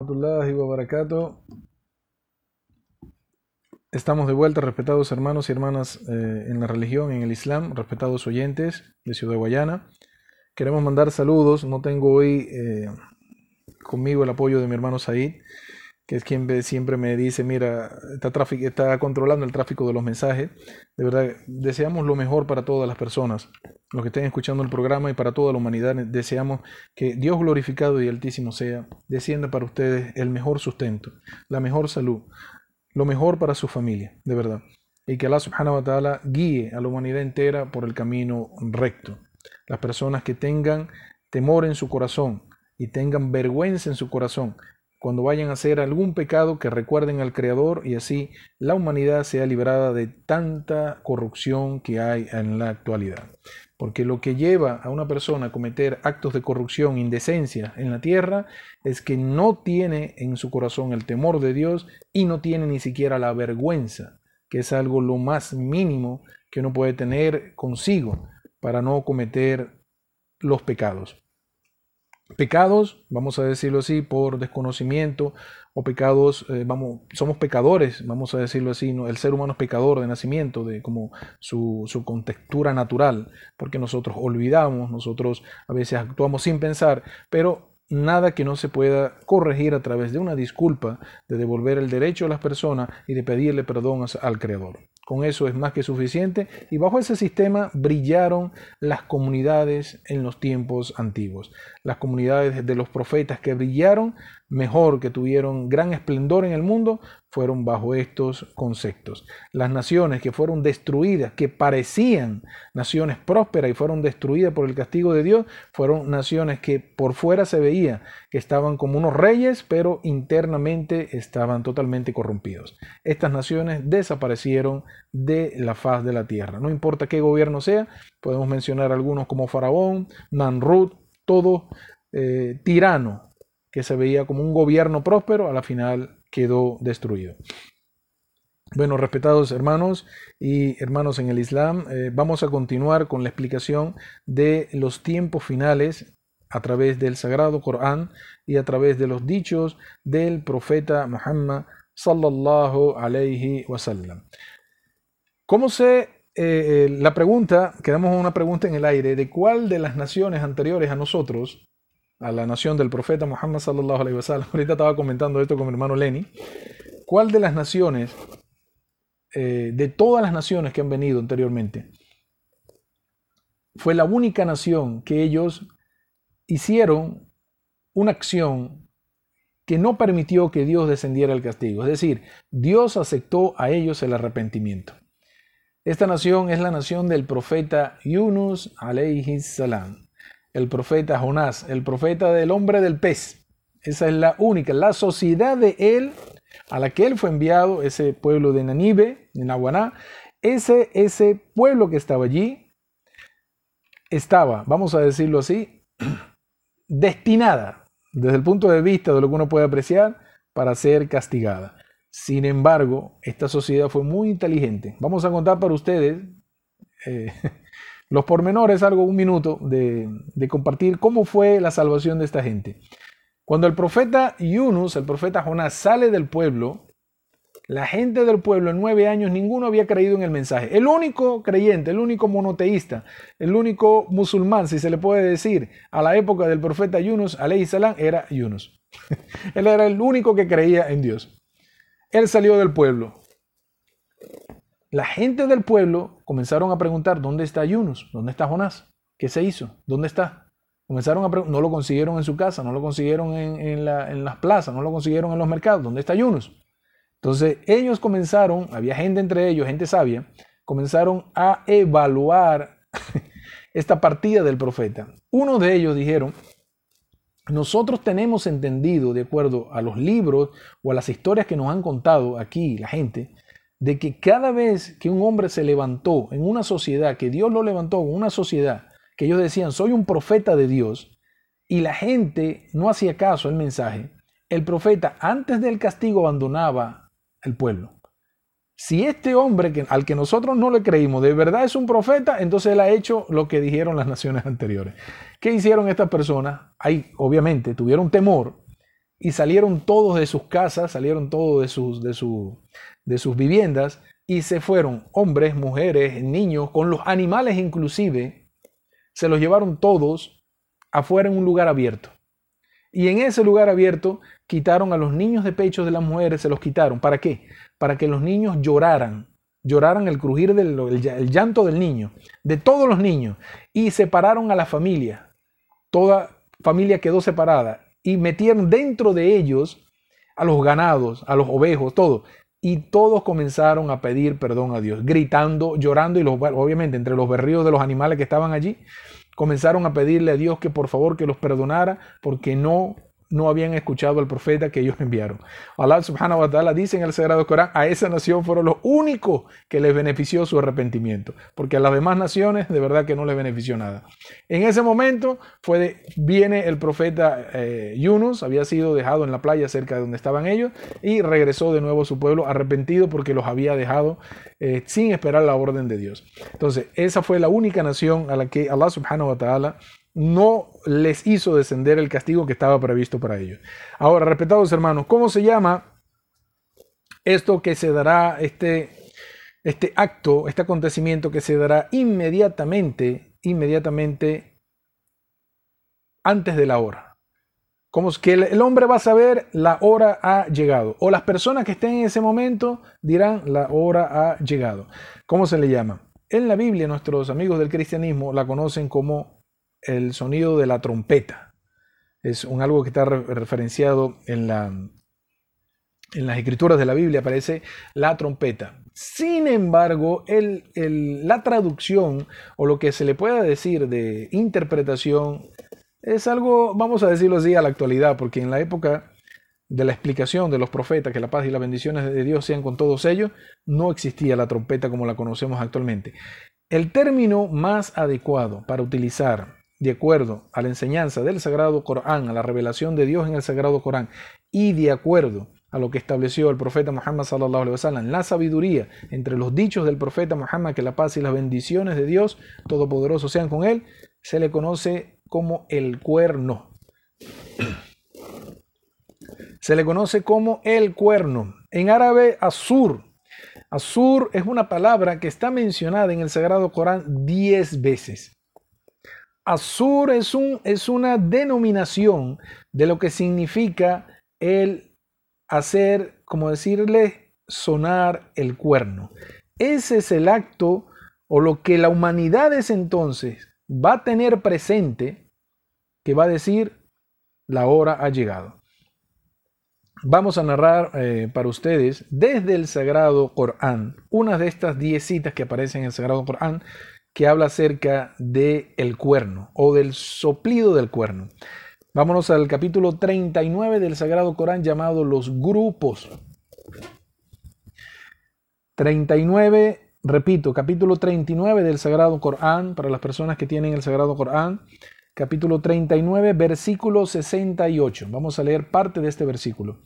Abdullah ibn Amr ibn al az. Estamos de vuelta, respetados hermanos y hermanas en la religión, en el Islam, respetados oyentes de Ciudad Guayana. Queremos mandar saludos. No tengo hoy conmigo el apoyo de mi hermano Said, que es quien siempre me dice, mira, está controlando el tráfico de los mensajes. De verdad, deseamos lo mejor para todas las personas, los que estén escuchando el programa y para toda la humanidad. Deseamos que Dios glorificado y altísimo sea, descienda para ustedes el mejor sustento, la mejor salud, lo mejor para su familia, de verdad. Y que Allah subhanahu wa ta'ala guíe a la humanidad entera por el camino recto. Las personas que tengan temor en su corazón y tengan vergüenza en su corazón, cuando vayan a hacer algún pecado, que recuerden al Creador, y así la humanidad sea liberada de tanta corrupción que hay en la actualidad. Porque lo que lleva a una persona a cometer actos de corrupción, indecencia en la tierra, es que no tiene en su corazón el temor de Dios y no tiene ni siquiera la vergüenza, que es algo lo más mínimo que uno puede tener consigo para no cometer los pecados. Pecados, vamos a decirlo así, por desconocimiento, o pecados, somos pecadores, vamos a decirlo así, ¿no? El ser humano es pecador de nacimiento, de como su contextura natural, porque nosotros olvidamos, nosotros a veces actuamos sin pensar, pero nada que no se pueda corregir a través de una disculpa, de devolver el derecho a las personas y de pedirle perdón al Creador. Con eso es más que suficiente, y bajo ese sistema brillaron las comunidades en los tiempos antiguos. Las comunidades de los profetas que brillaron mejor, que tuvieron gran esplendor en el mundo, fueron bajo estos conceptos. Las naciones que fueron destruidas, que parecían naciones prósperas y fueron destruidas por el castigo de Dios, fueron naciones que por fuera se veía que estaban como unos reyes, pero internamente estaban totalmente corrompidos. Estas naciones desaparecieron de la faz de la tierra. No importa qué gobierno sea, podemos mencionar algunos como Faraón, Nanrut, todo tirano que se veía como un gobierno próspero, a la final quedó destruido. Bueno, respetados hermanos y hermanos en el Islam, vamos a continuar con la explicación de los tiempos finales a través del Sagrado Corán y a través de los dichos del profeta Muhammad sallallahu alayhi wasallam. ¿Cómo se la pregunta, quedamos una pregunta en el aire, de cuál de las naciones anteriores a nosotros, a la nación del profeta Muhammad sallallahu alaihi wasallam? Ahorita estaba comentando esto con mi hermano Lenny. ¿Cuál de las naciones, de todas las naciones que han venido anteriormente, fue la única nación que ellos hicieron una acción que no permitió que Dios descendiera el castigo? Es decir, Dios aceptó a ellos el arrepentimiento. Esta nación es la nación del profeta Yunus alayhi salam, el profeta Jonás, el profeta del hombre del pez. Esa es la única, la sociedad de él, a la que él fue enviado, ese pueblo de Nínive, de Nahuaná, ese pueblo que estaba allí, estaba, vamos a decirlo así, destinada, desde el punto de vista de lo que uno puede apreciar, para ser castigada. Sin embargo, esta sociedad fue muy inteligente. Vamos a contar para ustedes los pormenores, algo, un minuto, de compartir cómo fue la salvación de esta gente. Cuando el profeta Yunus, el profeta Jonás, sale del pueblo, la gente del pueblo en 9 años, ninguno había creído en el mensaje. El único creyente, el único monoteísta, el único musulmán, si se le puede decir, a la época del profeta Yunus alayhi salam, era Yunus. Él era el único que creía en Dios. Él salió del pueblo. La gente del pueblo comenzaron a preguntar, ¿dónde está Yunus? ¿Dónde está Jonás? ¿Qué se hizo? ¿Dónde está? Comenzaron a preguntar, no lo consiguieron en su casa, no lo consiguieron en las plazas, no lo consiguieron en los mercados. ¿Dónde está Yunus? Entonces ellos comenzaron, había gente entre ellos, gente sabia, comenzaron a evaluar esta partida del profeta. Uno de ellos dijeron, nosotros tenemos entendido, de acuerdo a los libros o a las historias que nos han contado aquí la gente, de que cada vez que un hombre se levantó en una sociedad, que Dios lo levantó en una sociedad, que ellos decían, soy un profeta de Dios, y la gente no hacía caso al mensaje, el profeta antes del castigo abandonaba el pueblo. Si este hombre al que nosotros no le creímos de verdad es un profeta, entonces él ha hecho lo que dijeron las naciones anteriores. ¿Qué hicieron estas personas? Ahí obviamente tuvieron temor y salieron todos de sus casas, salieron todos de sus viviendas, y se fueron hombres, mujeres, niños, con los animales inclusive, se los llevaron todos afuera en un lugar abierto. Y en ese lugar abierto quitaron a los niños de pechos de las mujeres, se los quitaron. ¿Para qué? Para que los niños lloraran el crujir, el llanto del niño, de todos los niños. Y separaron a la familia. Toda familia quedó separada. Y metieron dentro de ellos a los ganados, a los ovejos, todo. Y todos comenzaron a pedir perdón a Dios, gritando, llorando. Y obviamente entre los berríos de los animales que estaban allí, comenzaron a pedirle a Dios que por favor que los perdonara, porque no habían escuchado al profeta que ellos enviaron. Allah subhanahu wa ta'ala dice en el Sagrado Corán, a esa nación fueron los únicos que les benefició su arrepentimiento, porque a las demás naciones de verdad que no les benefició nada. En ese momento viene el profeta Yunus, había sido dejado en la playa cerca de donde estaban ellos, y regresó de nuevo a su pueblo arrepentido porque los había dejado sin esperar la orden de Dios. Entonces, esa fue la única nación a la que Allah subhanahu wa ta'ala no les hizo descender el castigo que estaba previsto para ellos. Ahora, respetados hermanos, ¿cómo se llama esto que se dará, este acto, este acontecimiento que se dará inmediatamente antes de la hora? Como es que el hombre va a saber la hora ha llegado, o las personas que estén en ese momento dirán la hora ha llegado. ¿Cómo se le llama? En la Biblia nuestros amigos del cristianismo la conocen como el sonido de la trompeta. Es algo que está referenciado en las escrituras de la Biblia, aparece la trompeta. Sin embargo, la traducción o lo que se le pueda decir de interpretación es algo, vamos a decirlo así, a la actualidad, porque en la época de la explicación de los profetas, que la paz y las bendiciones de Dios sean con todos ellos, no existía la trompeta como la conocemos actualmente. El término más adecuado para utilizar, de acuerdo a la enseñanza del Sagrado Corán, a la revelación de Dios en el Sagrado Corán, y de acuerdo a lo que estableció el profeta Muhammad sallallahu alaihi wasallam, la sabiduría entre los dichos del profeta Muhammad, que la paz y las bendiciones de Dios Todopoderoso sean con él, se le conoce como el cuerno. Se le conoce como el cuerno. En árabe, asur. Asur es una palabra que está mencionada en el Sagrado Corán 10 veces. Asur es una denominación de lo que significa el hacer, como decirle, sonar el cuerno. Ese es el acto o lo que la humanidad es entonces va a tener presente, que va a decir la hora ha llegado. Vamos a narrar para ustedes desde el Sagrado Corán una de estas 10 citas que aparecen en el Sagrado Corán, que habla acerca del cuerno o del soplido del cuerno. Vámonos al capítulo 39 del Sagrado Corán, llamado Los Grupos. 39, repito, capítulo 39 del Sagrado Corán, para las personas que tienen el Sagrado Corán, capítulo 39, versículo 68. Vamos a leer parte de este versículo.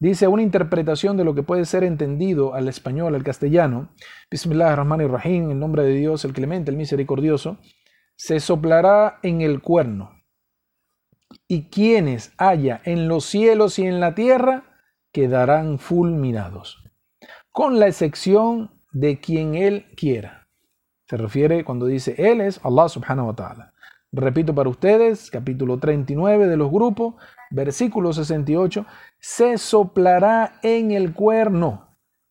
Dice una interpretación de lo que puede ser entendido al español, al castellano. Bismillahirrahmanirrahim, en nombre de Dios, el clemente, el misericordioso. Se soplará en el cuerno, y quienes haya en los cielos y en la tierra quedarán fulminados, con la excepción de quien él quiera. Se refiere cuando dice él es Allah subhanahu wa ta'ala. Repito para ustedes, capítulo 39 de los grupos, versículo 68, se soplará en el cuerno,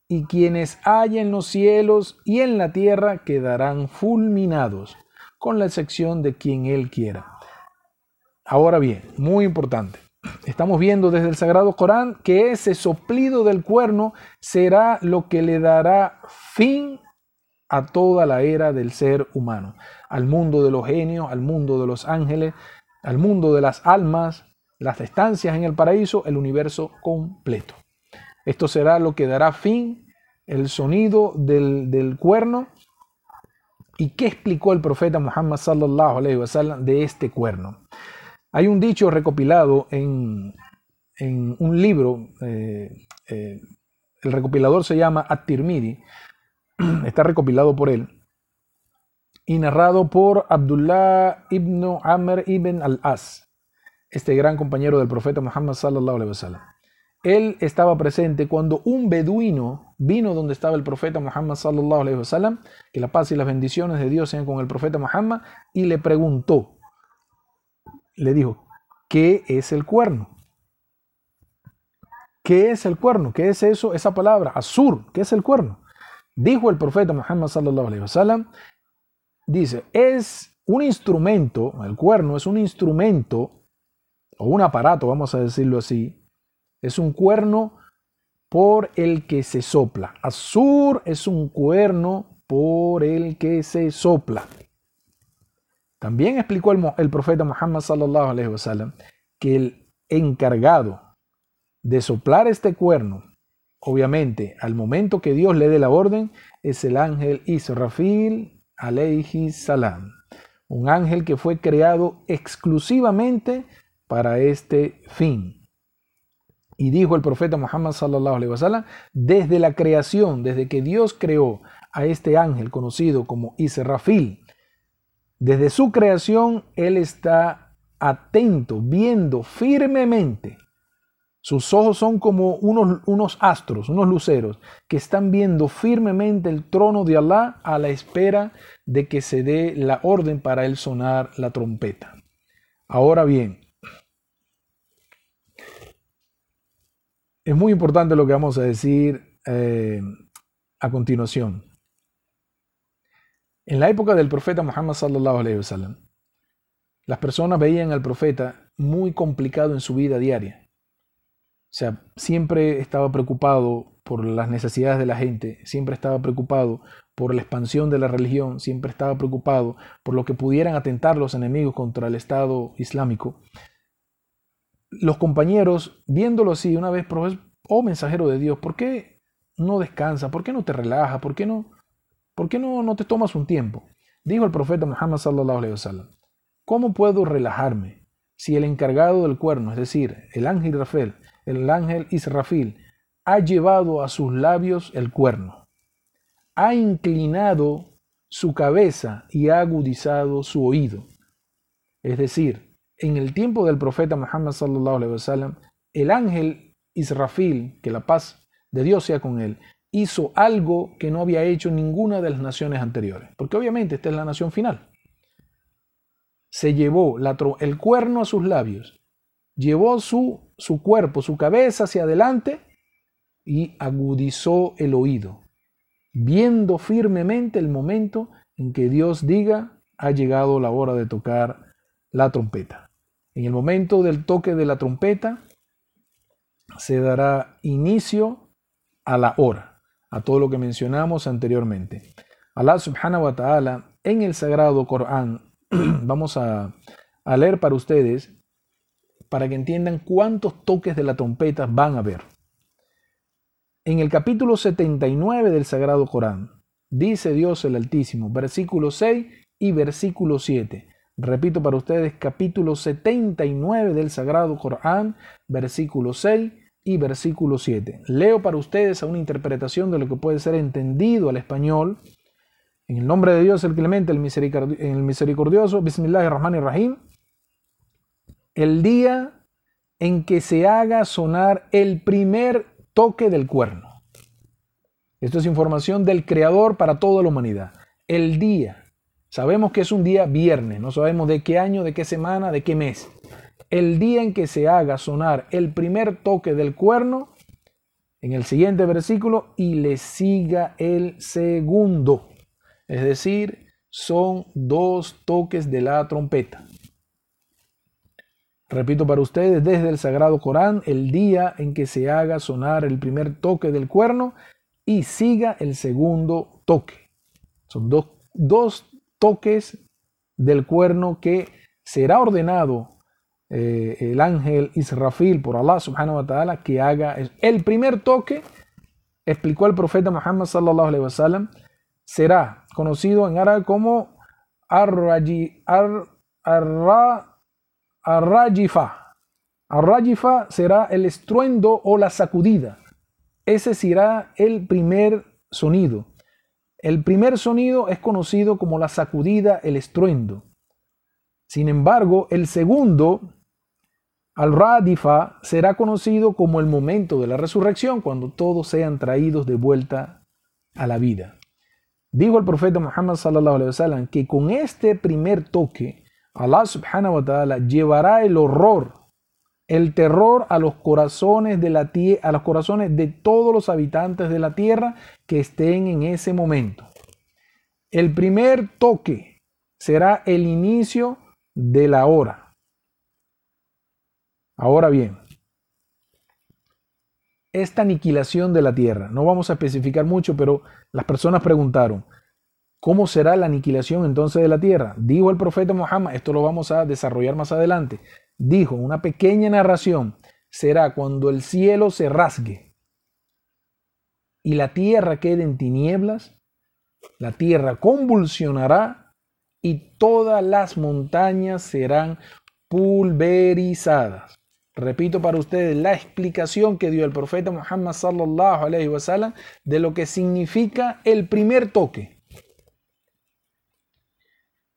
y quienes hay en los cielos y en la tierra quedarán fulminados, con la excepción de quien él quiera. Ahora bien, muy importante, estamos viendo desde el Sagrado Corán que ese soplido del cuerno será lo que le dará fin a toda la era del ser humano, al mundo de los genios, al mundo de los ángeles, al mundo de las almas, las estancias en el paraíso, el universo completo. Esto será lo que dará fin, el sonido del cuerno. ¿Y qué explicó el profeta Muhammad sallallahu alaihi wasallam de este cuerno? Hay un dicho recopilado en un libro, el recopilador se llama at tirmidhi, está recopilado por él y narrado por Abdullah ibn Amr ibn al Az. este gran compañero del profeta Muhammad sallallahu alaihi wasallam. Él estaba presente cuando un beduino vino donde estaba el profeta Muhammad sallallahu alaihi wasallam, que la paz y las bendiciones de Dios sean con el profeta Muhammad, y le preguntó, le dijo, ¿qué es el cuerno? ¿Qué es el cuerno? ¿Qué es eso? Esa palabra, azur, ¿qué es el cuerno? Dijo el profeta Muhammad sallallahu alaihi wasallam, dice, es un instrumento, el cuerno es un instrumento o un aparato, vamos a decirlo así, es un cuerno por el que se sopla. Azur es un cuerno por el que se sopla. También explicó el profeta Muhammad sallallahu alaihi wasallam que el encargado de soplar este cuerno, obviamente al momento que Dios le dé la orden, es el ángel Israfil alayhi salam, un ángel que fue creado exclusivamente para este fin. Y dijo el profeta Muhammad sallallahu alaihi wasallam, desde la creación, desde que Dios creó a este ángel conocido como Israfil, desde su creación él está atento, viendo firmemente. Sus ojos son como unos astros, unos luceros que están viendo firmemente el trono de Allah a la espera de que se dé la orden para él sonar la trompeta. Ahora bien, es muy importante lo que vamos a decir a continuación. En la época del profeta Muhammad sallallahu alaihi wasallam, las personas veían al profeta muy complicado en su vida diaria. O sea, siempre estaba preocupado por las necesidades de la gente, siempre estaba preocupado por la expansión de la religión, siempre estaba preocupado por lo que pudieran atentar los enemigos contra el Estado Islámico. Los compañeros, viéndolo así, una vez, oh mensajero de Dios, ¿por qué no descansas? ¿Por qué no te relajas? ¿Por qué no te tomas un tiempo? Dijo el profeta Muhammad sallallahu alaihi wasallam, ¿cómo puedo relajarme si el encargado del cuerno, es decir, el ángel Israfil, ha llevado a sus labios el cuerno, ha inclinado su cabeza y ha agudizado su oído? Es decir, en el tiempo del profeta Muhammad sallallahu alaihi wasallam, el ángel Israfil, que la paz de Dios sea con él, hizo algo que no había hecho ninguna de las naciones anteriores, porque obviamente esta es la nación final. Se llevó el cuerno a sus labios, llevó su cuerpo, su cabeza hacia adelante y agudizó el oído, viendo firmemente el momento en que Dios diga, ha llegado la hora de tocar la trompeta. En el momento del toque de la trompeta se dará inicio a la hora, a todo lo que mencionamos anteriormente. Allah subhanahu wa ta'ala en el Sagrado Corán, vamos a leer para ustedes, para que entiendan cuántos toques de la trompeta van a haber. En el capítulo 79 del Sagrado Corán, dice Dios el Altísimo, versículo 6 y versículo 7. Repito para ustedes, capítulo 79 del Sagrado Corán, versículo 6 y versículo 7. Leo para ustedes a una interpretación de lo que puede ser entendido al español. En el nombre de Dios, el Clemente, el Misericordioso, Bismillahirrahmanirrahim. El día en que se haga sonar el primer toque del cuerno. Esto es información del Creador para toda la humanidad. El día. Sabemos que es un día viernes, no sabemos de qué año, de qué semana, de qué mes. El día en que se haga sonar el primer toque del cuerno, en el siguiente versículo, y le siga el segundo. Es decir, son 2 toques de la trompeta. Repito para ustedes, desde el Sagrado Corán, el día en que se haga sonar el primer toque del cuerno y siga el segundo toque. Son 2 toques del cuerno que será ordenado el ángel Israfil por Allah subhanahu wa ta'ala que haga el primer toque. Explicó el profeta Muhammad sallallahu alaihi wasallam, será conocido en árabe como Ar-Rajifa. Ar-Rajifa será el estruendo o la sacudida. Ese será el primer sonido. El primer sonido es conocido como la sacudida, el estruendo. Sin embargo, el segundo Al-Radifa será conocido como el momento de la resurrección, cuando todos sean traídos de vuelta a la vida. Dijo el profeta Muhammad sallallahu alaihi wasallam que con este primer toque, Allah subhanahu wa ta'ala llevará el horror, el terror a los corazones de la tierra, a los corazones de todos los habitantes de la tierra que estén en ese momento. El primer toque será el inicio de la hora. Ahora bien, esta aniquilación de la tierra, no vamos a especificar mucho, pero las personas preguntaron, ¿cómo será la aniquilación entonces de la tierra? Dijo el profeta Muhammad, esto lo vamos a desarrollar más adelante, dijo una pequeña narración, será cuando el cielo se rasgue y la tierra quede en tinieblas, la tierra convulsionará y todas las montañas serán pulverizadas. Repito para ustedes la explicación que dio el profeta Muhammad sallallahu alaihi wasallam de lo que significa el primer toque.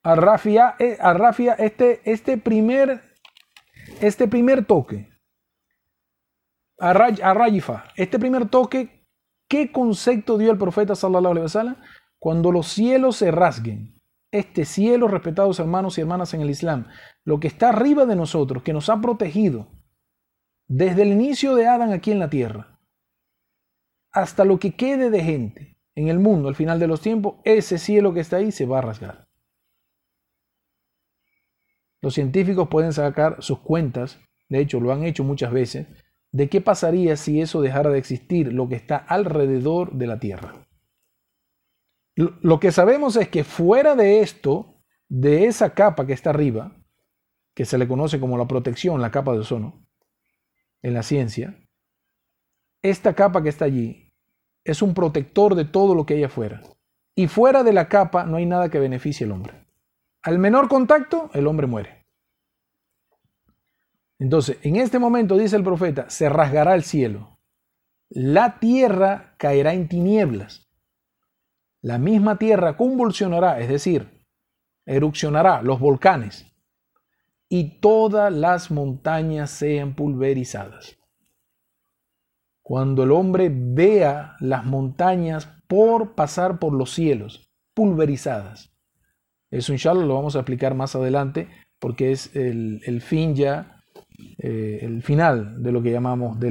Al-Rafia, este primer toque. Al-Rajifa, este primer toque, ¿qué concepto dio el profeta sallallahu alaihi wasallam? Cuando los cielos se rasguen. Este cielo, respetados hermanos y hermanas en el Islam, lo que está arriba de nosotros, que nos ha protegido desde el inicio de Adán aquí en la tierra, hasta lo que quede de gente en el mundo al final de los tiempos, ese cielo que está ahí se va a rasgar. Los científicos pueden sacar sus cuentas, de hecho lo han hecho muchas veces, de qué pasaría si eso dejara de existir, lo que está alrededor de la tierra. Lo que sabemos es que fuera de esto, de esa capa que está arriba, que se le conoce como la protección, la capa de ozono, en la ciencia, esta capa que está allí es un protector de todo lo que hay afuera. Y fuera de la capa no hay nada que beneficie al hombre. Al menor contacto, el hombre muere. Entonces, en este momento, dice el profeta, se rasgará el cielo. La tierra caerá en tinieblas. La misma tierra convulsionará, es decir, erupcionará los volcanes y todas las montañas sean pulverizadas. Cuando el hombre vea las montañas por pasar por los cielos, pulverizadas. Eso inshallah lo vamos a explicar más adelante porque es el final de lo que llamamos de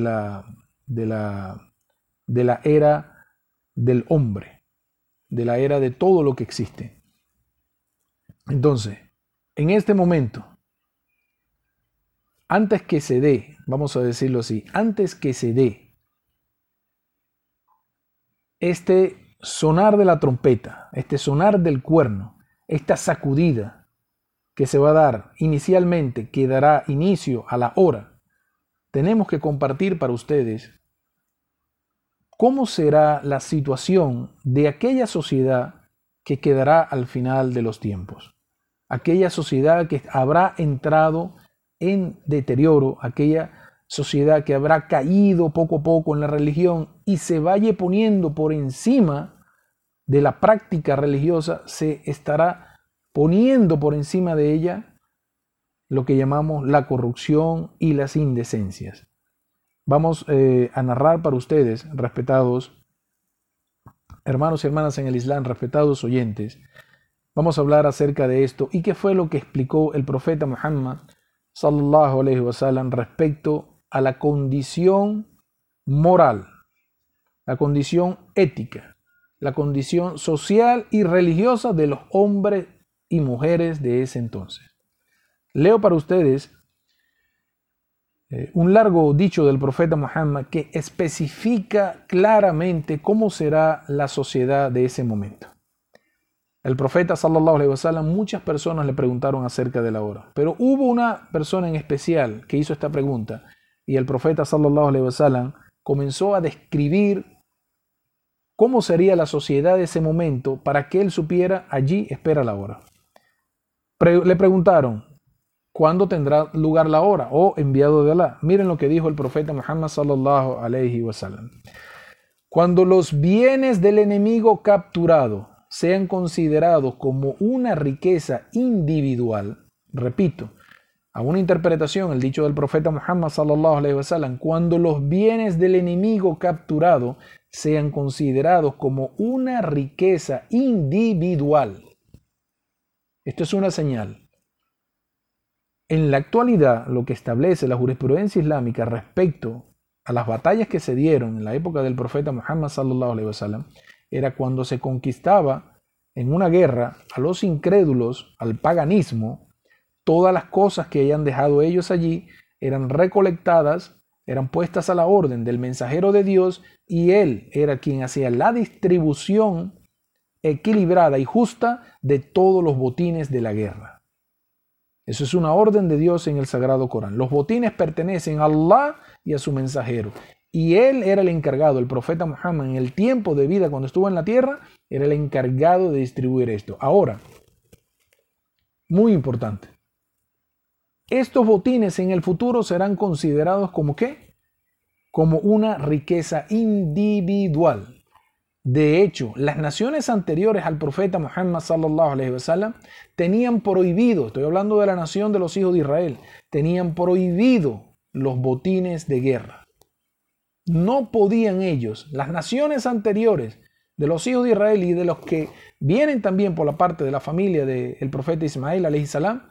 la era del hombre. De la era de todo lo que existe. Entonces, en este momento, antes que se dé, vamos a decirlo así, antes que se dé este sonar de la trompeta, este sonar del cuerno, esta sacudida que se va a dar inicialmente, que dará inicio a la hora, tenemos que compartir para ustedes ¿cómo será la situación de aquella sociedad que quedará al final de los tiempos? Aquella sociedad que habrá entrado en deterioro, aquella sociedad que habrá caído poco a poco en la religión y se vaya poniendo por encima de la práctica religiosa, se estará poniendo por encima de ella lo que llamamos la corrupción y las indecencias. Vamos a narrar para ustedes, respetados hermanos y hermanas en el Islam, respetados oyentes. Vamos a hablar acerca de esto y qué fue lo que explicó el profeta Muhammad sallallahu alaihi wasallam respecto a la condición moral, la condición ética, la condición social y religiosa de los hombres y mujeres de ese entonces. Leo para ustedes un largo dicho del profeta Muhammad que especifica claramente cómo será la sociedad de ese momento. El profeta sallallahu alaihi wasallam, muchas personas le preguntaron acerca de la hora, pero hubo una persona en especial que hizo esta pregunta y el profeta sallallahu alaihi wasallam comenzó a describir cómo sería la sociedad de ese momento para que él supiera allí espera la hora. Le preguntaron, ¿cuándo tendrá lugar la hora? Oh, enviado de Alá. Miren lo que dijo el profeta Muhammad sallallahu alaihi wasallam. Cuando los bienes del enemigo capturado sean considerados como una riqueza individual, repito, a una interpretación, el dicho del profeta Muhammad sallallahu alaihi wasallam: cuando los bienes del enemigo capturado sean considerados como una riqueza individual. Esto es una señal. En la actualidad, lo que establece la jurisprudencia islámica respecto a las batallas que se dieron en la época del profeta Muhammad sallallahu alaihi wasallam era cuando se conquistaba en una guerra a los incrédulos, al paganismo, todas las cosas que hayan dejado ellos allí eran recolectadas, eran puestas a la orden del mensajero de Dios, y él era quien hacía la distribución equilibrada y justa de todos los botines de la guerra. Eso es una orden de Dios en el Sagrado Corán. Los botines pertenecen a Allah y a su mensajero. Y él era el encargado, el profeta Muhammad, en el tiempo de vida cuando estuvo en la tierra, era el encargado de distribuir esto. Ahora, muy importante, estos botines en el futuro serán considerados como ¿qué? Como una riqueza individual. De hecho, las naciones anteriores al profeta Muhammad sallallahu alaihi wasallam tenían prohibido, estoy hablando de la nación de los hijos de Israel, tenían prohibido los botines de guerra. No podían ellos, las naciones anteriores de los hijos de Israel y de los que vienen también por la parte de la familia del profeta Ismael alayhi salam,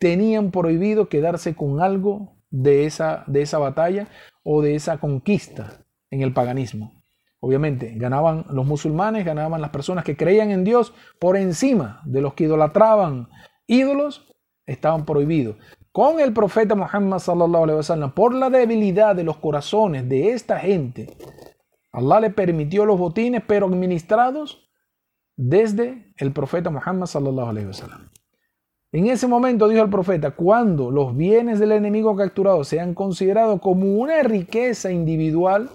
tenían prohibido quedarse con algo de esa batalla o de esa conquista en el paganismo. Obviamente ganaban los musulmanes, ganaban las personas que creían en Dios por encima de los que idolatraban ídolos, estaban prohibidos. Con el profeta Muhammad sallallahu alaihi wasallam, por la debilidad de los corazones de esta gente, Allah le permitió los botines, pero administrados desde el profeta Muhammad sallallahu alaihi wasallam. En ese momento dijo el profeta: cuando los bienes del enemigo capturado sean considerados como una riqueza individual,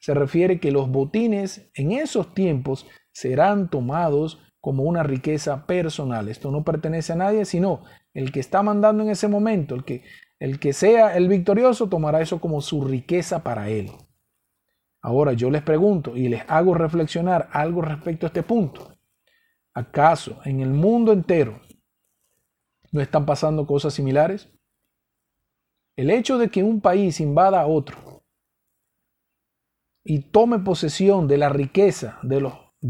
se refiere que los botines en esos tiempos serán tomados como una riqueza personal. Esto no pertenece a nadie, sino el que está mandando en ese momento, el que sea el victorioso, tomará eso como su riqueza para él. Ahora yo les pregunto y les hago reflexionar algo respecto a este punto. ¿Acaso en el mundo entero no están pasando cosas similares? El hecho de que un país invada a otro y tome posesión de la riqueza de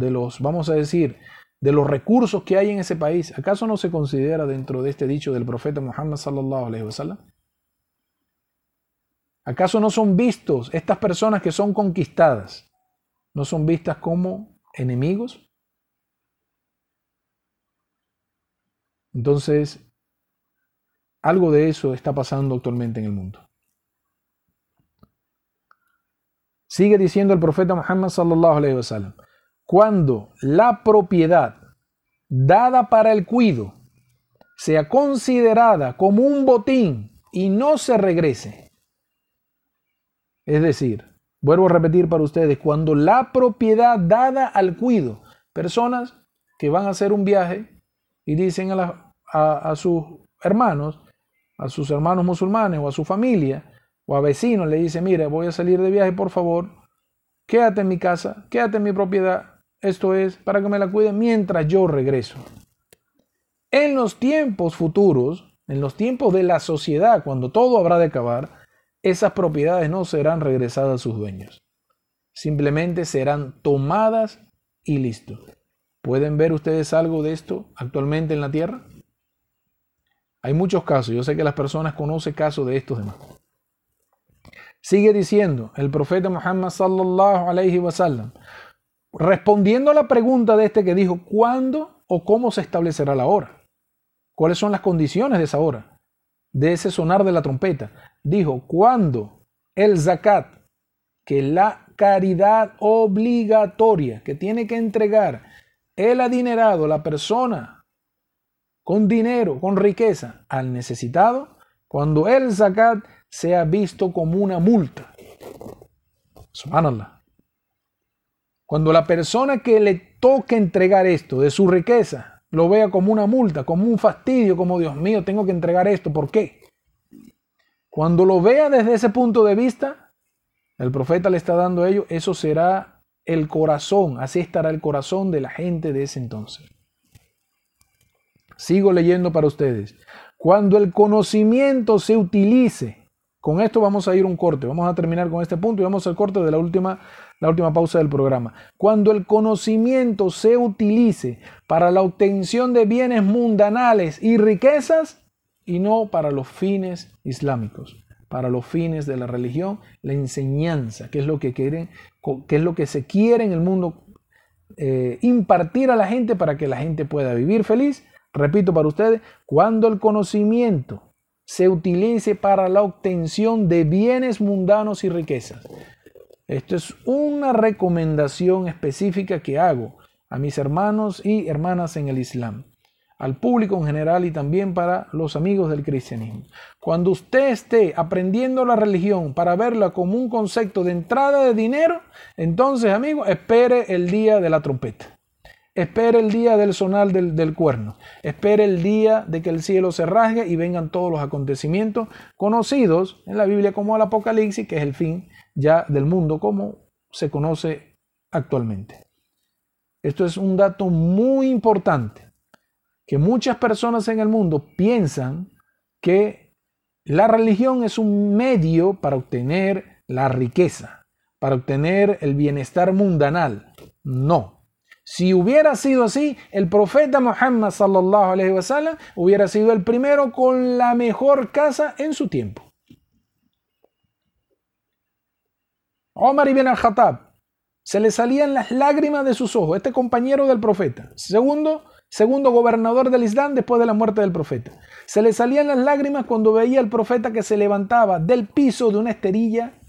los, vamos a decir, de los recursos que hay en ese país, ¿acaso no se considera dentro de este dicho del profeta Muhammad sallallahu alaihi wasallam? ¿Acaso no son vistos estas personas que son conquistadas, no son vistas como enemigos? Entonces, algo de eso está pasando actualmente en el mundo. Sigue diciendo el profeta Muhammad sallallahu alaihi wasallam: cuando la propiedad dada para el cuido sea considerada como un botín y no se regrese. Es decir, vuelvo a repetir para ustedes, cuando la propiedad dada al cuido, personas que van a hacer un viaje y dicen a sus hermanos musulmanes o a su familia o a vecinos, le dicen: mira, voy a salir de viaje, por favor, quédate en mi casa, quédate en mi propiedad. Esto es para que me la cuiden mientras yo regreso. En los tiempos futuros, en los tiempos de la sociedad, cuando todo habrá de acabar, esas propiedades no serán regresadas a sus dueños. Simplemente serán tomadas y listo. ¿Pueden ver ustedes algo de esto actualmente en la tierra? Hay muchos casos. Yo sé que las personas conocen casos de estos demás. Sigue diciendo el profeta Muhammad sallallahu alaihi wasallam, respondiendo a la pregunta de este que dijo: ¿cuándo o cómo se establecerá la hora? ¿Cuáles son las condiciones de esa hora? De ese sonar de la trompeta. Dijo: cuando el zakat, que la caridad obligatoria que tiene que entregar el adinerado, la persona con dinero, con riqueza, al necesitado, cuando el zakat sea visto como una multa. Subhanallah. Cuando la persona que le toque entregar esto de su riqueza lo vea como una multa, como un fastidio, como Dios mío, tengo que entregar esto, ¿por qué? Cuando lo vea desde ese punto de vista, el profeta le está dando a ellos, eso será el corazón, así estará el corazón de la gente de ese entonces. Sigo leyendo para ustedes. Cuando el conocimiento se utilice, con esto vamos a ir a un corte, vamos a terminar con este punto y vamos al corte de la última pausa del programa. Cuando el conocimiento se utilice para la obtención de bienes mundanales y riquezas y no para los fines islámicos, para los fines de la religión, la enseñanza, que es lo que quieren, que es lo que se quiere en el mundo impartir a la gente para que la gente pueda vivir feliz. Repito para ustedes, cuando el conocimiento se utilice para la obtención de bienes mundanos y riquezas. Esto es una recomendación específica que hago a mis hermanos y hermanas en el Islam, al público en general y también para los amigos del cristianismo. Cuando usted esté aprendiendo la religión para verla como un concepto de entrada de dinero, entonces, amigos, espere el día de la trompeta. Espere el día del sonar del cuerno. Espere el día de que el cielo se rasgue y vengan todos los acontecimientos conocidos en la Biblia como el Apocalipsis, que es el fin ya del mundo como se conoce actualmente. Esto es un dato muy importante, que muchas personas en el mundo piensan que la religión es un medio para obtener la riqueza, para obtener el bienestar mundanal. No. Si hubiera sido así, el profeta Muhammad sallallahu alaihi wasallam hubiera sido el primero con la mejor casa en su tiempo. Omar ibn al Khattab, se le salían las lágrimas de sus ojos, este compañero del profeta. Segundo gobernador del Islam después de la muerte del profeta. Se le salían las lágrimas cuando veía al profeta que se levantaba del piso de una esterilla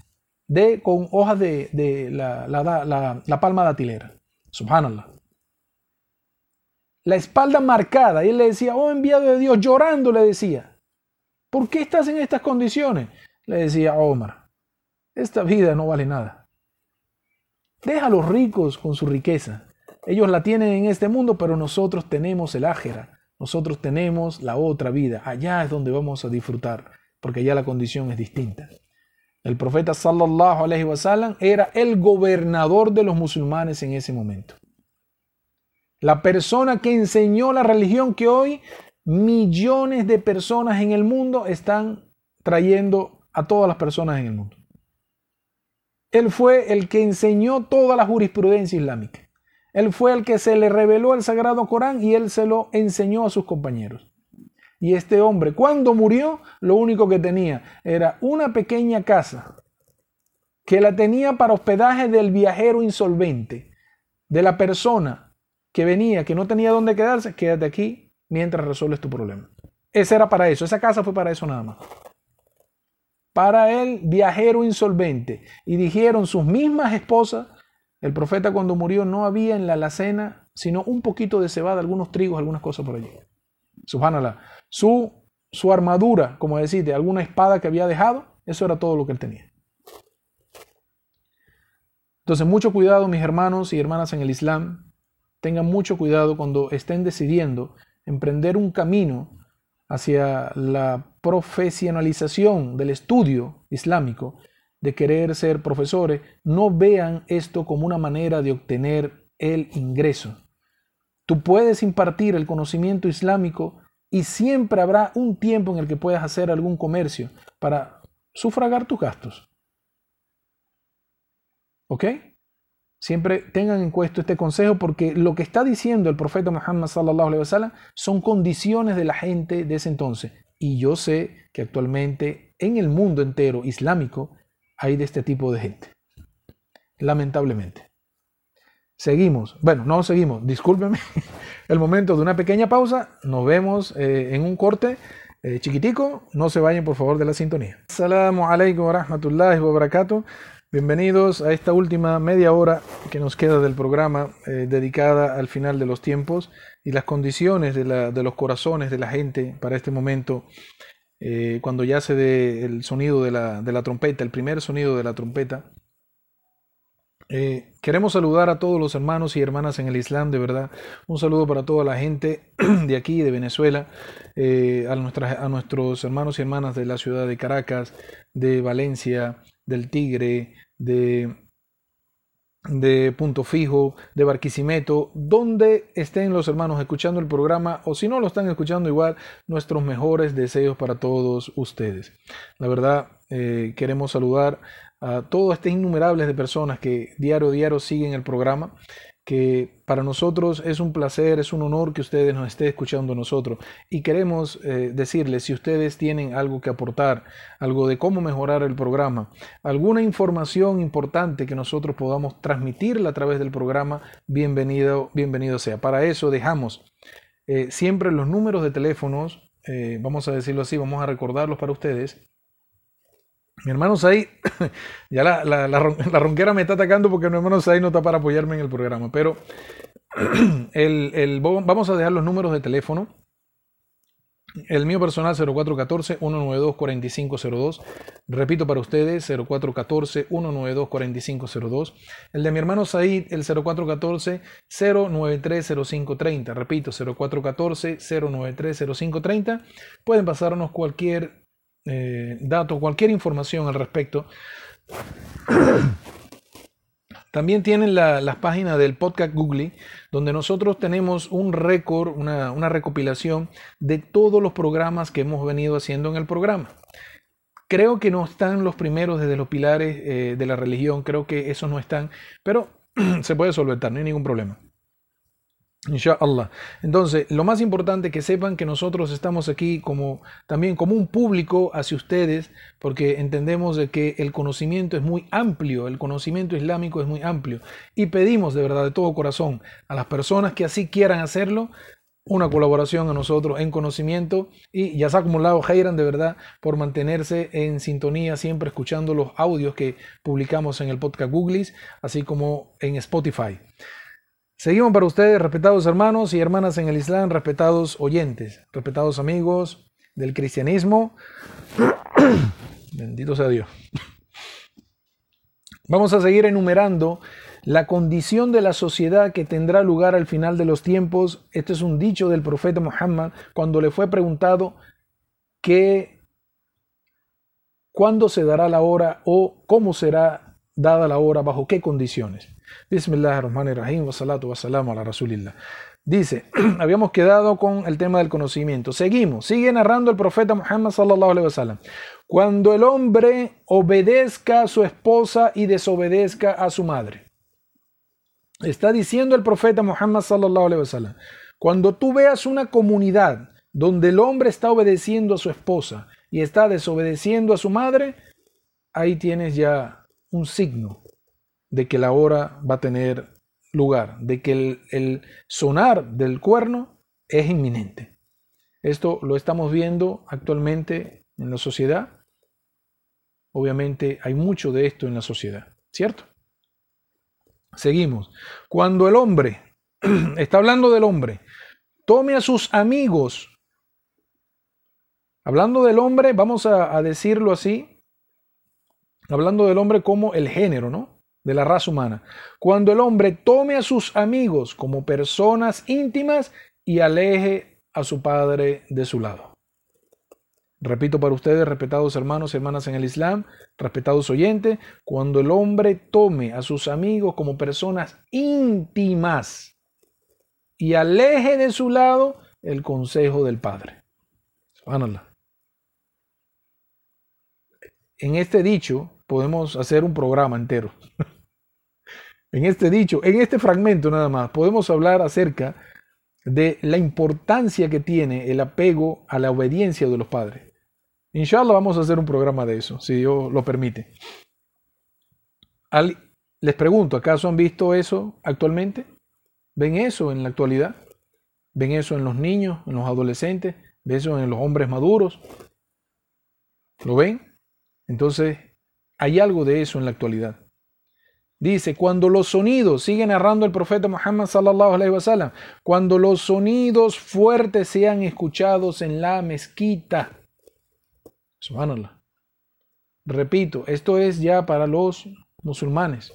con hojas de la palma datilera. Subhanallah. La espalda marcada. Y él le decía, oh enviado de Dios, llorando le decía, ¿por qué estás en estas condiciones? Le decía Omar, esta vida no vale nada. Deja a los ricos con su riqueza. Ellos la tienen en este mundo, pero nosotros tenemos el ájera. Nosotros tenemos la otra vida. Allá es donde vamos a disfrutar, porque allá la condición es distinta. El profeta sallallahu alaihi wasallam era el gobernador de los musulmanes en ese momento. La persona que enseñó la religión que hoy millones de personas en el mundo están trayendo a todas las personas en el mundo. Él fue el que enseñó toda la jurisprudencia islámica. Él fue el que se le reveló el Sagrado Corán y él se lo enseñó a sus compañeros. Y este hombre, cuando murió, lo único que tenía era una pequeña casa que la tenía para hospedaje del viajero insolvente, de la persona que venía, que no tenía dónde quedarse. Quédate aquí mientras resuelves tu problema. Esa era para eso, esa casa fue para eso nada más. Para el viajero insolvente. Y dijeron sus mismas esposas, el profeta cuando murió no había en la alacena sino un poquito de cebada, algunos trigos, algunas cosas por allí. Subhanallah. Su armadura, como decirte, alguna espada que había dejado, eso era todo lo que él tenía. Entonces, mucho cuidado, mis hermanos y hermanas en el Islam. Tengan mucho cuidado cuando estén decidiendo emprender un camino hacia la profesionalización del estudio islámico, de querer ser profesores. No vean esto como una manera de obtener el ingreso. Tú puedes impartir el conocimiento islámico y siempre habrá un tiempo en el que puedas hacer algún comercio para sufragar tus gastos. ¿Ok? Siempre tengan en cuenta este consejo, porque lo que está diciendo el profeta Muhammad sallallahu alaihi wasallam son condiciones de la gente de ese entonces. Y yo sé que actualmente en el mundo entero islámico hay de este tipo de gente, lamentablemente. No seguimos, discúlpenme, el momento de una pequeña pausa, nos vemos en un corte chiquitico, no se vayan por favor de la sintonía. As-salamu alaykum wa rahmatullahi wa barakatuh, bienvenidos a esta última media hora que nos queda del programa dedicada al final de los tiempos y las condiciones de los corazones de la gente para este momento. Cuando ya se dé el sonido de la trompeta, el primer sonido de la trompeta. Queremos saludar a todos los hermanos y hermanas en el Islam, de verdad. Un saludo para toda la gente de aquí, de Venezuela, a nuestros hermanos y hermanas de la ciudad de Caracas, de Valencia, del Tigre, de de Punto Fijo, de Barquisimeto, donde estén los hermanos escuchando el programa, o si no lo están escuchando igual, nuestros mejores deseos para todos ustedes. La verdad, queremos saludar a todas estas innumerables de personas que diario siguen el programa, que para nosotros es un placer, es un honor que ustedes nos estén escuchando a nosotros. Y queremos decirles, si ustedes tienen algo que aportar, algo de cómo mejorar el programa, alguna información importante que nosotros podamos transmitirla a través del programa, bienvenido sea. Para eso dejamos siempre los números de teléfonos, vamos a decirlo así, vamos a recordarlos para ustedes. Mi hermano Said, ya la ronquera me está atacando porque mi hermano Said no está para apoyarme en el programa, pero vamos a dejar los números de teléfono. El mío personal 0414-192-4502, repito para ustedes 0414-192-4502. El de mi hermano Said, el 0414-093-0530, repito 0414-093-0530, pueden pasarnos cualquier dato, cualquier información al respecto. También tienen las páginas del podcast Googlis, donde nosotros tenemos un récord, una recopilación de todos los programas que hemos venido haciendo en el programa. Creo que no están los primeros desde los pilares de la religión, creo que esos no están, pero se puede solventar, no hay ningún problema. Inshallah. Entonces, lo más importante es que sepan que nosotros estamos aquí como un público hacia ustedes, porque entendemos de que el conocimiento es muy amplio, el conocimiento islámico es muy amplio, y pedimos de verdad, de todo corazón, a las personas que así quieran hacerlo, una colaboración a nosotros en conocimiento, y Yasakumullahu Khairan de verdad por mantenerse en sintonía, siempre escuchando los audios que publicamos en el podcast Googlis, así como en Spotify. Seguimos para ustedes, respetados hermanos y hermanas en el Islam, respetados oyentes, respetados amigos del cristianismo. Bendito sea Dios. Vamos a seguir enumerando la condición de la sociedad que tendrá lugar al final de los tiempos. Este es un dicho del profeta Muhammad cuando le fue preguntado cuándo se dará la hora o cómo será dada la hora, bajo qué condiciones. Bismillahirrahmanirrahim, wassalatu wassalamu ala rasulillah. Dice, habíamos quedado con el tema del conocimiento. Sigue narrando el profeta Muhammad sallallahu alaihi wasallam. Cuando el hombre obedezca a su esposa y desobedezca a su madre. Está diciendo el profeta Muhammad sallallahu alaihi wasallam, cuando tú veas una comunidad donde el hombre está obedeciendo a su esposa y está desobedeciendo a su madre, ahí tienes ya un signo de que la hora va a tener lugar, de que el sonar del cuerno es inminente. Esto lo estamos viendo actualmente en la sociedad. Obviamente hay mucho de esto en la sociedad, ¿cierto? Seguimos. Cuando el hombre, está hablando del hombre, tome a sus amigos. Hablando del hombre, vamos a decirlo así, hablando del hombre como el género, ¿no? De la raza humana. Cuando el hombre tome a sus amigos como personas íntimas y aleje a su padre de su lado. Repito para ustedes, respetados hermanos y hermanas en el Islam, respetados oyentes, cuando el hombre tome a sus amigos como personas íntimas y aleje de su lado el consejo del padre. Subhanallah. En este dicho podemos hacer un programa entero. En este dicho, en este fragmento nada más, podemos hablar acerca de la importancia que tiene el apego a la obediencia de los padres. Inshallah vamos a hacer un programa de eso, si Dios lo permite. Les pregunto, ¿acaso han visto eso actualmente? ¿Ven eso en la actualidad? ¿Ven eso en los niños, en los adolescentes? ¿Ven eso en los hombres maduros? ¿Lo ven? Entonces, hay algo de eso en la actualidad. Dice, cuando los sonidos, sigue narrando el profeta Muhammad sallallahu alaihi wasallam, cuando los sonidos fuertes sean escuchados en la mezquita. Subhanallah. Repito, esto es ya para los musulmanes,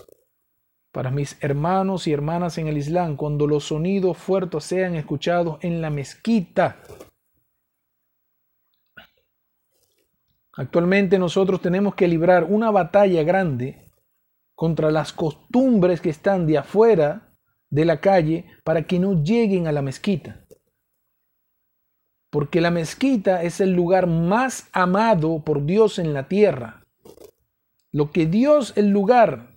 para mis hermanos y hermanas en el Islam, cuando los sonidos fuertes sean escuchados en la mezquita. Actualmente nosotros tenemos que librar una batalla grande contra las costumbres que están de afuera de la calle para que no lleguen a la mezquita. Porque la mezquita es el lugar más amado por Dios en la tierra. Lo que Dios, el lugar,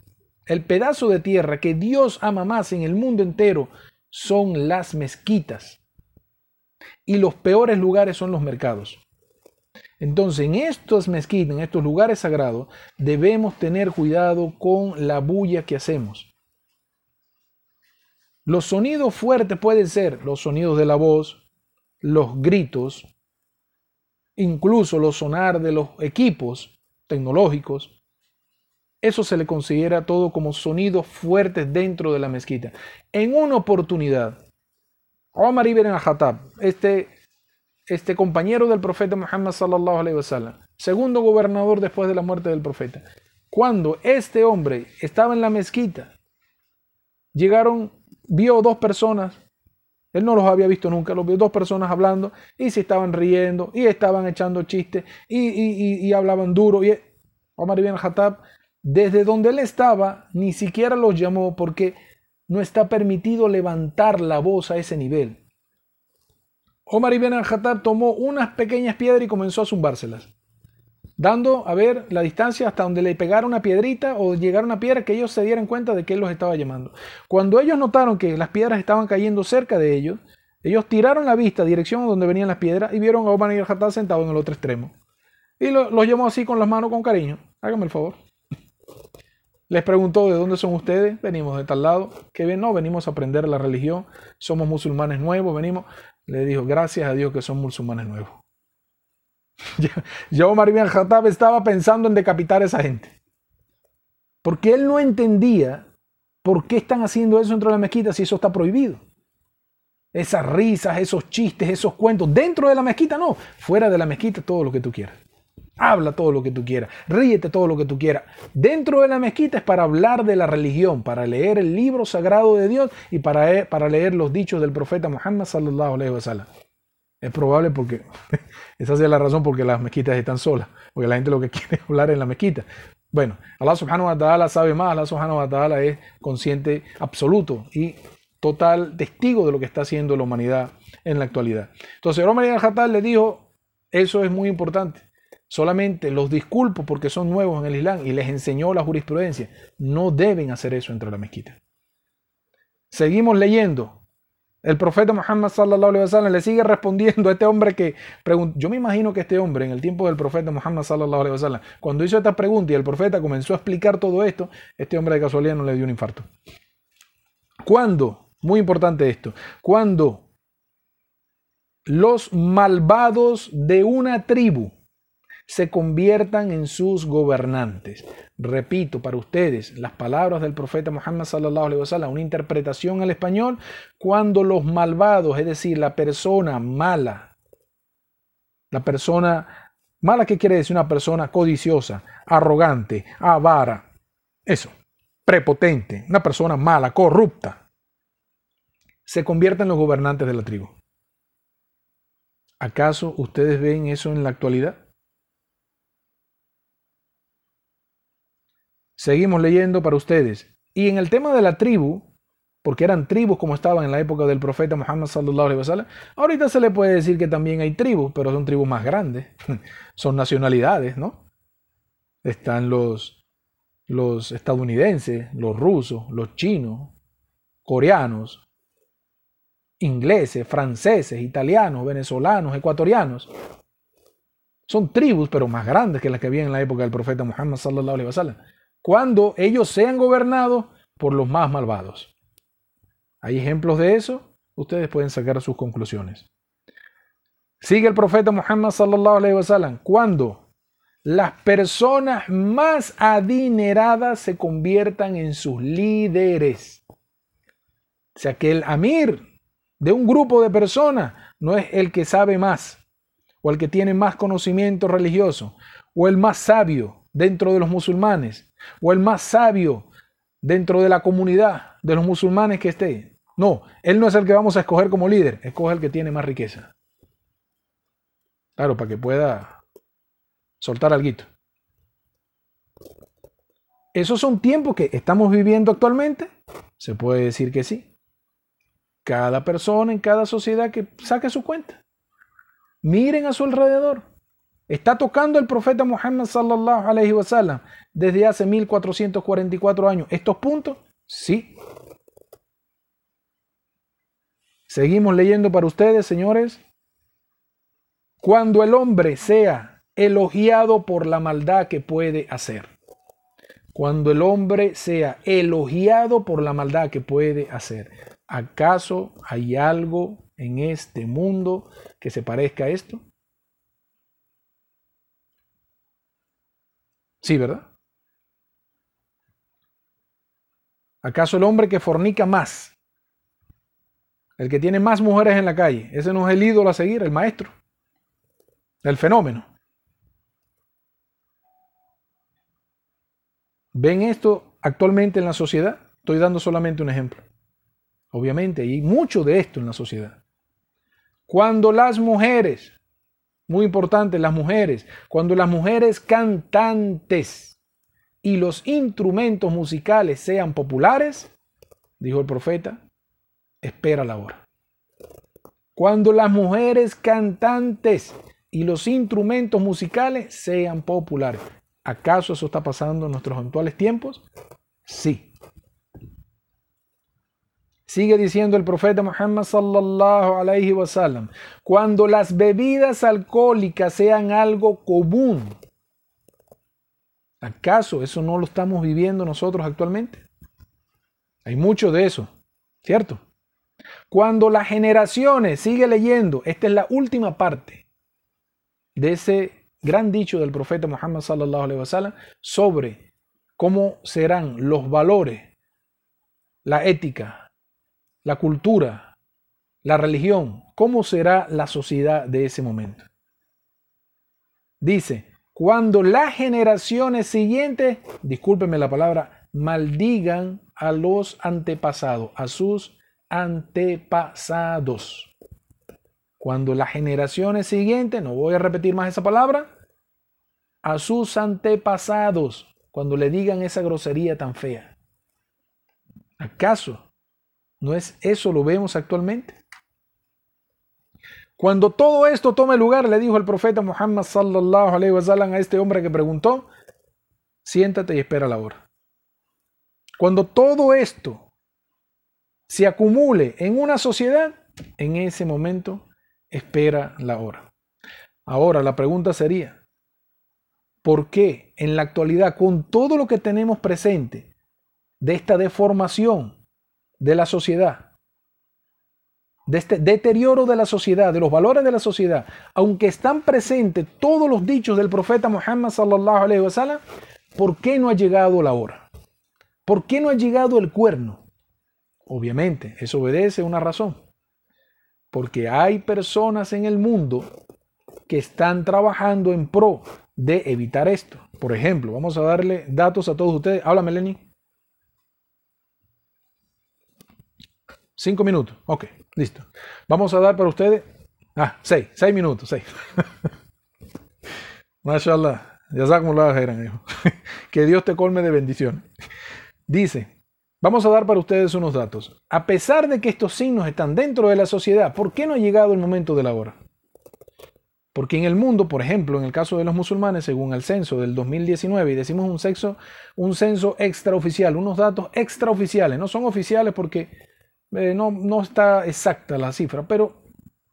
el pedazo de tierra que Dios ama más en el mundo entero son las mezquitas. Y los peores lugares son los mercados. Entonces, en estas mezquitas, en estos lugares sagrados, debemos tener cuidado con la bulla que hacemos. Los sonidos fuertes pueden ser los sonidos de la voz, los gritos, incluso los sonar de los equipos tecnológicos. Eso se le considera todo como sonidos fuertes dentro de la mezquita. En una oportunidad, Omar ibn al Khattab, este compañero del profeta Muhammad sallallahu alaihi wasallam, segundo gobernador después de la muerte del profeta. Cuando este hombre estaba en la mezquita, vio dos personas, él no los había visto nunca, los vio dos personas hablando y se estaban riendo y estaban echando chistes y hablaban duro. Y Omar ibn al-Khattab, desde donde él estaba, ni siquiera los llamó porque no está permitido levantar la voz a ese nivel. Omar ibn al Khattab tomó unas pequeñas piedras y comenzó a zumbárselas, dando a ver la distancia hasta donde le pegara una piedrita o llegara una piedra que ellos se dieran cuenta de que él los estaba llamando. Cuando ellos notaron que las piedras estaban cayendo cerca de ellos, ellos tiraron la vista dirección donde venían las piedras y vieron a Omar ibn al Khattab sentado en el otro extremo. Y los llamó así con las manos con cariño. Hágame el favor. Les preguntó, ¿de dónde son ustedes? Venimos de tal lado. ¿Qué bien? No, venimos a aprender la religión. Somos musulmanes nuevos, venimos. Le dijo, gracias a Dios que son musulmanes nuevos. Ya Omar ibn al-Khattab estaba pensando en decapitar a esa gente. Porque él no entendía por qué están haciendo eso dentro de la mezquita si eso está prohibido. Esas risas, esos chistes, esos cuentos. Dentro de la mezquita no. Fuera de la mezquita todo lo que tú quieras. Habla todo lo que tú quieras, ríete todo lo que tú quieras. Dentro de la mezquita es para hablar de la religión, para leer el libro sagrado de Dios y para leer los dichos del profeta Muhammad sallallahu alaihi wasallam. Es probable porque esa sea la razón porque las mezquitas están solas, porque la gente lo que quiere es hablar en la mezquita. Bueno, Allah subhanahu wa ta'ala sabe más, Allah subhanahu wa ta'ala es consciente absoluto y total testigo de lo que está haciendo la humanidad en la actualidad. Entonces Omar ibn al-Khattab le dijo, eso es muy importante. Solamente los disculpo porque son nuevos en el Islam y les enseñó la jurisprudencia. No deben hacer eso entre la mezquita. Seguimos leyendo. El profeta Muhammad sallallahu alaihi wasallam le sigue respondiendo a este hombre que preguntó. Yo me imagino que este hombre en el tiempo del profeta Muhammad sallallahu alaihi wasallam, cuando hizo esta pregunta y el profeta comenzó a explicar todo esto, este hombre de casualidad no le dio un infarto. Cuando, muy importante esto, cuando los malvados de una tribu se conviertan en sus gobernantes. Repito para ustedes las palabras del profeta Muhammad sallallahu alaihi wasallam, una interpretación al español, cuando los malvados, es decir, la persona mala, ¿qué quiere decir? Una persona codiciosa, arrogante, avara, eso, prepotente, una persona mala, corrupta, se convierten en los gobernantes de la tribu. ¿Acaso ustedes ven eso en la actualidad? Seguimos leyendo para ustedes. Y en el tema de la tribu, porque eran tribus como estaban en la época del profeta Muhammad sallallahu alaihi wasallam, ahorita se le puede decir que también hay tribus, pero son tribus más grandes, son nacionalidades, ¿no? Están los estadounidenses, los rusos, los chinos, coreanos, ingleses, franceses, italianos, venezolanos, ecuatorianos. Son tribus, pero más grandes que las que había en la época del profeta Muhammad sallallahu alaihi wasallam. Cuando ellos sean gobernados por los más malvados. Hay ejemplos de eso, ustedes pueden sacar sus conclusiones. Sigue el profeta Muhammad sallallahu alaihi wasallam, cuando las personas más adineradas se conviertan en sus líderes. O sea que el amir de un grupo de personas no es el que sabe más, o el que tiene más conocimiento religioso, o el más sabio dentro de los musulmanes, o el más sabio dentro de la comunidad de los musulmanes que esté. No, él no es el que vamos a escoger como líder, escoge el que tiene más riqueza. Claro, para que pueda soltar alguito. ¿Esos son tiempos que estamos viviendo actualmente? Se puede decir que sí. Cada persona en cada sociedad que saque su cuenta. Miren a su alrededor. Está tocando el profeta Muhammad sallallahu alaihi wasallam desde hace 1444 años. ¿Estos puntos? Sí. Seguimos leyendo para ustedes, señores. Cuando el hombre sea elogiado por la maldad que puede hacer. Cuando el hombre sea elogiado por la maldad que puede hacer. ¿Acaso hay algo en este mundo que se parezca a esto? Sí, ¿verdad? ¿Acaso el hombre que fornica más? El que tiene más mujeres en la calle. Ese no es el ídolo a seguir, el maestro. El fenómeno. ¿Ven esto actualmente en la sociedad? Estoy dando solamente un ejemplo. Obviamente, hay mucho de esto en la sociedad. Cuando las mujeres, muy importante, las mujeres, cuando las mujeres cantantes y los instrumentos musicales sean populares, dijo el profeta, espera la hora. Cuando las mujeres cantantes y los instrumentos musicales sean populares. ¿Acaso eso está pasando en nuestros actuales tiempos? Sí. Sigue diciendo el profeta Muhammad sallallahu alaihi wasallam, cuando las bebidas alcohólicas sean algo común. ¿Acaso eso no lo estamos viviendo nosotros actualmente? Hay mucho de eso, ¿cierto? Cuando las generaciones, sigue leyendo, esta es la última parte de ese gran dicho del profeta Muhammad sallallahu alaihi wasallam sobre cómo serán los valores, la ética, la cultura, la religión, cómo será la sociedad de ese momento. Dice, cuando las generaciones siguientes, discúlpenme la palabra, maldigan a los antepasados, a sus antepasados. Cuando las generaciones siguientes, no voy a repetir más esa palabra, a sus antepasados, cuando le digan esa grosería tan fea. ¿Acaso no es eso lo vemos actualmente? Cuando todo esto tome lugar, le dijo el profeta Muhammad sallallahu alaihi wasallam a este hombre que preguntó, siéntate y espera la hora. Cuando todo esto se acumule en una sociedad, en ese momento espera la hora. Ahora la pregunta sería, ¿por qué en la actualidad, con todo lo que tenemos presente de esta deformación de la sociedad, de este deterioro de la sociedad, de los valores de la sociedad, aunque están presentes todos los dichos del profeta Muhammad sallallahu alaihi wasallam, ¿por qué no ha llegado la hora? ¿Por qué no ha llegado el cuerno? Obviamente, eso obedece a una razón. Porque hay personas en el mundo que están trabajando en pro de evitar esto. Por ejemplo, vamos a darle datos a todos ustedes. Háblame, Lenny. 5 minutos. Ok, listo. Vamos a dar para ustedes... 6 minutos. 6. Mashallah. Ya sabes cómo lo vas a hacer, hijo. Que Dios te colme de bendiciones. Dice... Vamos a dar para ustedes unos datos. A pesar de que estos signos están dentro de la sociedad, ¿por qué no ha llegado el momento de la hora? Porque en el mundo, por ejemplo, en el caso de los musulmanes, según el censo del 2019, y decimos un censo extraoficial, unos datos extraoficiales, no son oficiales porque no está exacta la cifra, pero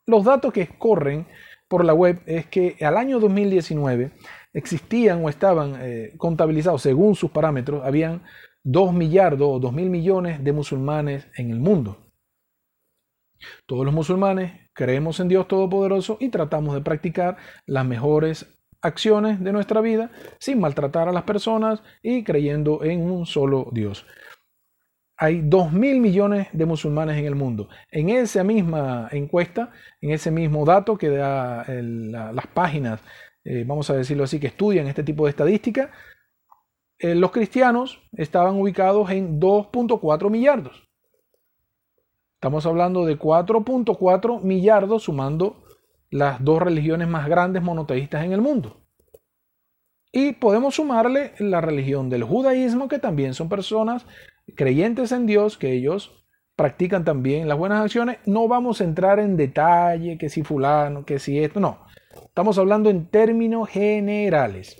los datos que corren por la web es que al año 2019 existían o estaban contabilizados, según sus parámetros, habían 2 millardos o 2.000 millones de musulmanes en el mundo. Todos los musulmanes creemos en Dios Todopoderoso y tratamos de practicar las mejores acciones de nuestra vida sin maltratar a las personas y creyendo en un solo Dios. Hay 2.000 millones de musulmanes en el mundo. En esa misma encuesta, en ese mismo dato que da las páginas, vamos a decirlo así, que estudian este tipo de estadística, los cristianos estaban ubicados en 2.4 millardos. Estamos hablando de 4.4 millardos sumando las dos religiones más grandes monoteístas en el mundo. Y podemos sumarle la religión del judaísmo, que también son personas creyentes en Dios, que ellos practican también las buenas acciones. No vamos a entrar en detalle, que si fulano, que si esto, no. Estamos hablando en términos generales.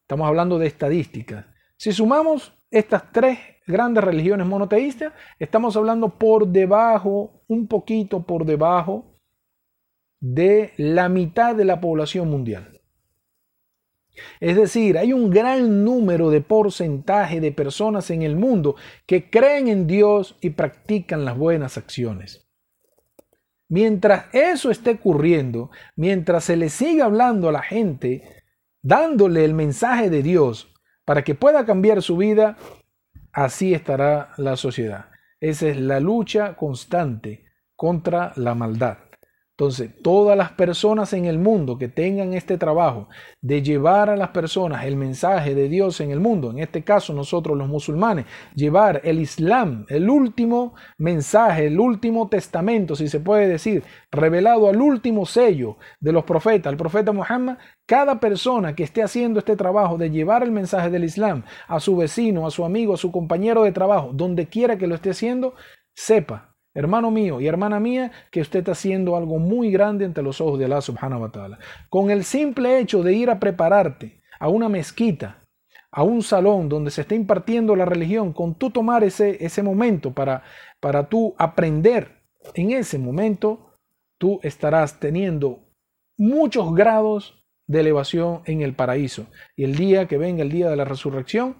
Estamos hablando de estadísticas. Si sumamos estas tres grandes religiones monoteístas, estamos hablando por debajo, un poquito por debajo de la mitad de la población mundial. Es decir, hay un gran número de porcentaje de personas en el mundo que creen en Dios y practican las buenas acciones. Mientras eso esté ocurriendo, mientras se le siga hablando a la gente, dándole el mensaje de Dios para que pueda cambiar su vida, así estará la sociedad. Esa es la lucha constante contra la maldad. Entonces, todas las personas en el mundo que tengan este trabajo de llevar a las personas el mensaje de Dios en el mundo, en este caso nosotros los musulmanes, llevar el Islam, el último mensaje, el último testamento, si se puede decir, revelado al último sello de los profetas, el profeta Muhammad, cada persona que esté haciendo este trabajo de llevar el mensaje del Islam a su vecino, a su amigo, a su compañero de trabajo, donde quiera que lo esté haciendo, sepa, hermano mío y hermana mía, que usted está haciendo algo muy grande ante los ojos de Allah subhanahu wa ta'ala. Con el simple hecho de ir a prepararte a una mezquita, a un salón donde se está impartiendo la religión, con tú tomar ese momento para tú aprender, en ese momento tú estarás teniendo muchos grados de elevación en el paraíso. Y el día que venga el día de la resurrección,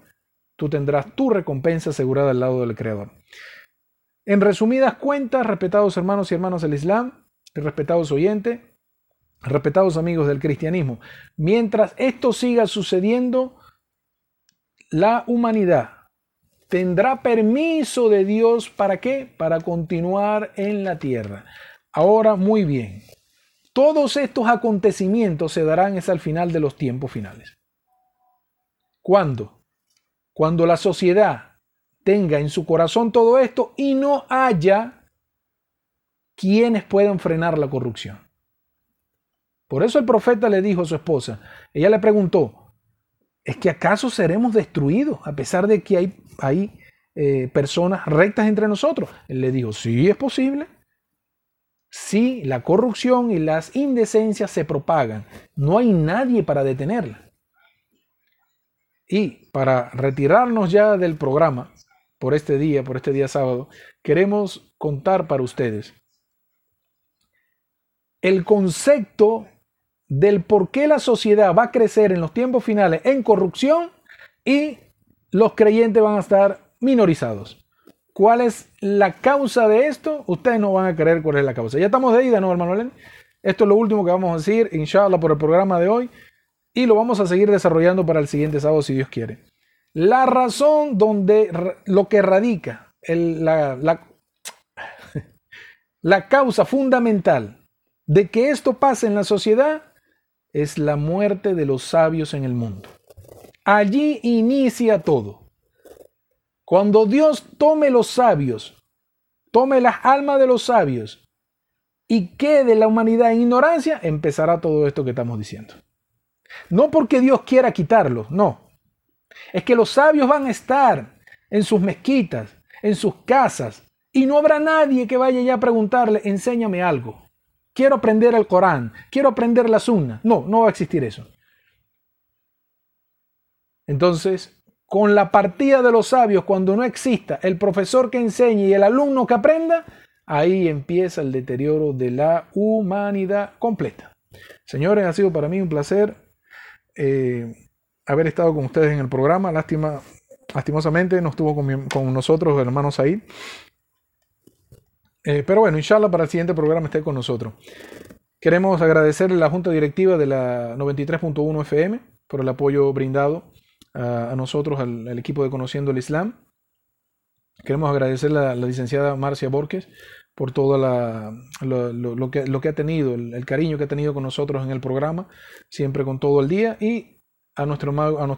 tú tendrás tu recompensa asegurada al lado del Creador. En resumidas cuentas, respetados hermanos y hermanas del Islam, respetados oyentes, respetados amigos del cristianismo, mientras esto siga sucediendo, la humanidad tendrá permiso de Dios, ¿para qué? Para continuar en la tierra. Ahora, muy bien, todos estos acontecimientos se darán es al final de los tiempos finales. ¿Cuándo? Cuando la sociedad tenga en su corazón todo esto y no haya quienes puedan frenar la corrupción. Por eso el profeta le dijo a su esposa, ella le preguntó, ¿es que acaso seremos destruidos a pesar de que hay personas rectas entre nosotros? Él le dijo, sí, es posible. Sí, la corrupción y las indecencias se propagan. No hay nadie para detenerla. Y para retirarnos ya del programa, por este día sábado, queremos contar para ustedes el concepto del por qué la sociedad va a crecer en los tiempos finales en corrupción y los creyentes van a estar minorizados. ¿Cuál es la causa de esto? Ustedes no van a creer cuál es la causa. Ya estamos de ida, ¿no, hermano Lenny? Esto es lo último que vamos a decir, inshallah, por el programa de hoy. Y lo vamos a seguir desarrollando para el siguiente sábado, si Dios quiere. La razón donde lo que radica, la causa fundamental de que esto pase en la sociedad es la muerte de los sabios en el mundo. Allí inicia todo. Cuando Dios tome los sabios, tome las almas de los sabios y quede la humanidad en ignorancia, empezará todo esto que estamos diciendo. No porque Dios quiera quitarlos, no. Es que los sabios van a estar en sus mezquitas, en sus casas, y no habrá nadie que vaya ya a preguntarle, enséñame algo. Quiero aprender el Corán, quiero aprender la Sunna. No, no va a existir eso. Entonces, con la partida de los sabios, cuando no exista el profesor que enseñe y el alumno que aprenda, ahí empieza el deterioro de la humanidad completa. Señores, ha sido para mí un placer haber estado con ustedes en el programa. Lastimosamente no estuvo con nosotros el hermano Said, pero bueno, inshallah para el siguiente programa esté con nosotros. Queremos agradecerle a la Junta Directiva de la 93.1 FM por el apoyo brindado a nosotros, al equipo de Conociendo el Islam. Queremos agradecerle a la licenciada Marcia Borges por todo lo que ha tenido, el cariño que ha tenido con nosotros en el programa, siempre con todo el día. Y a nuestro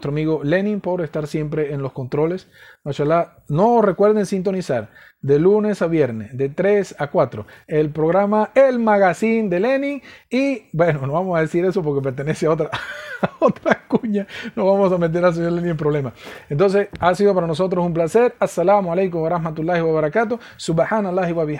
amigo Lenin por estar siempre en los controles. Mashallah. No recuerden sintonizar de lunes a viernes, de 3 a 4, el programa El Magazine de Lenin. Y bueno, no vamos a decir eso porque pertenece a otra cuña. No vamos a meter al señor Lenin en problemas. Entonces, ha sido para nosotros un placer. As-salamu alaykum wa rahmatullahi wa barakatuh. Subhanallahi wa bihamdihi.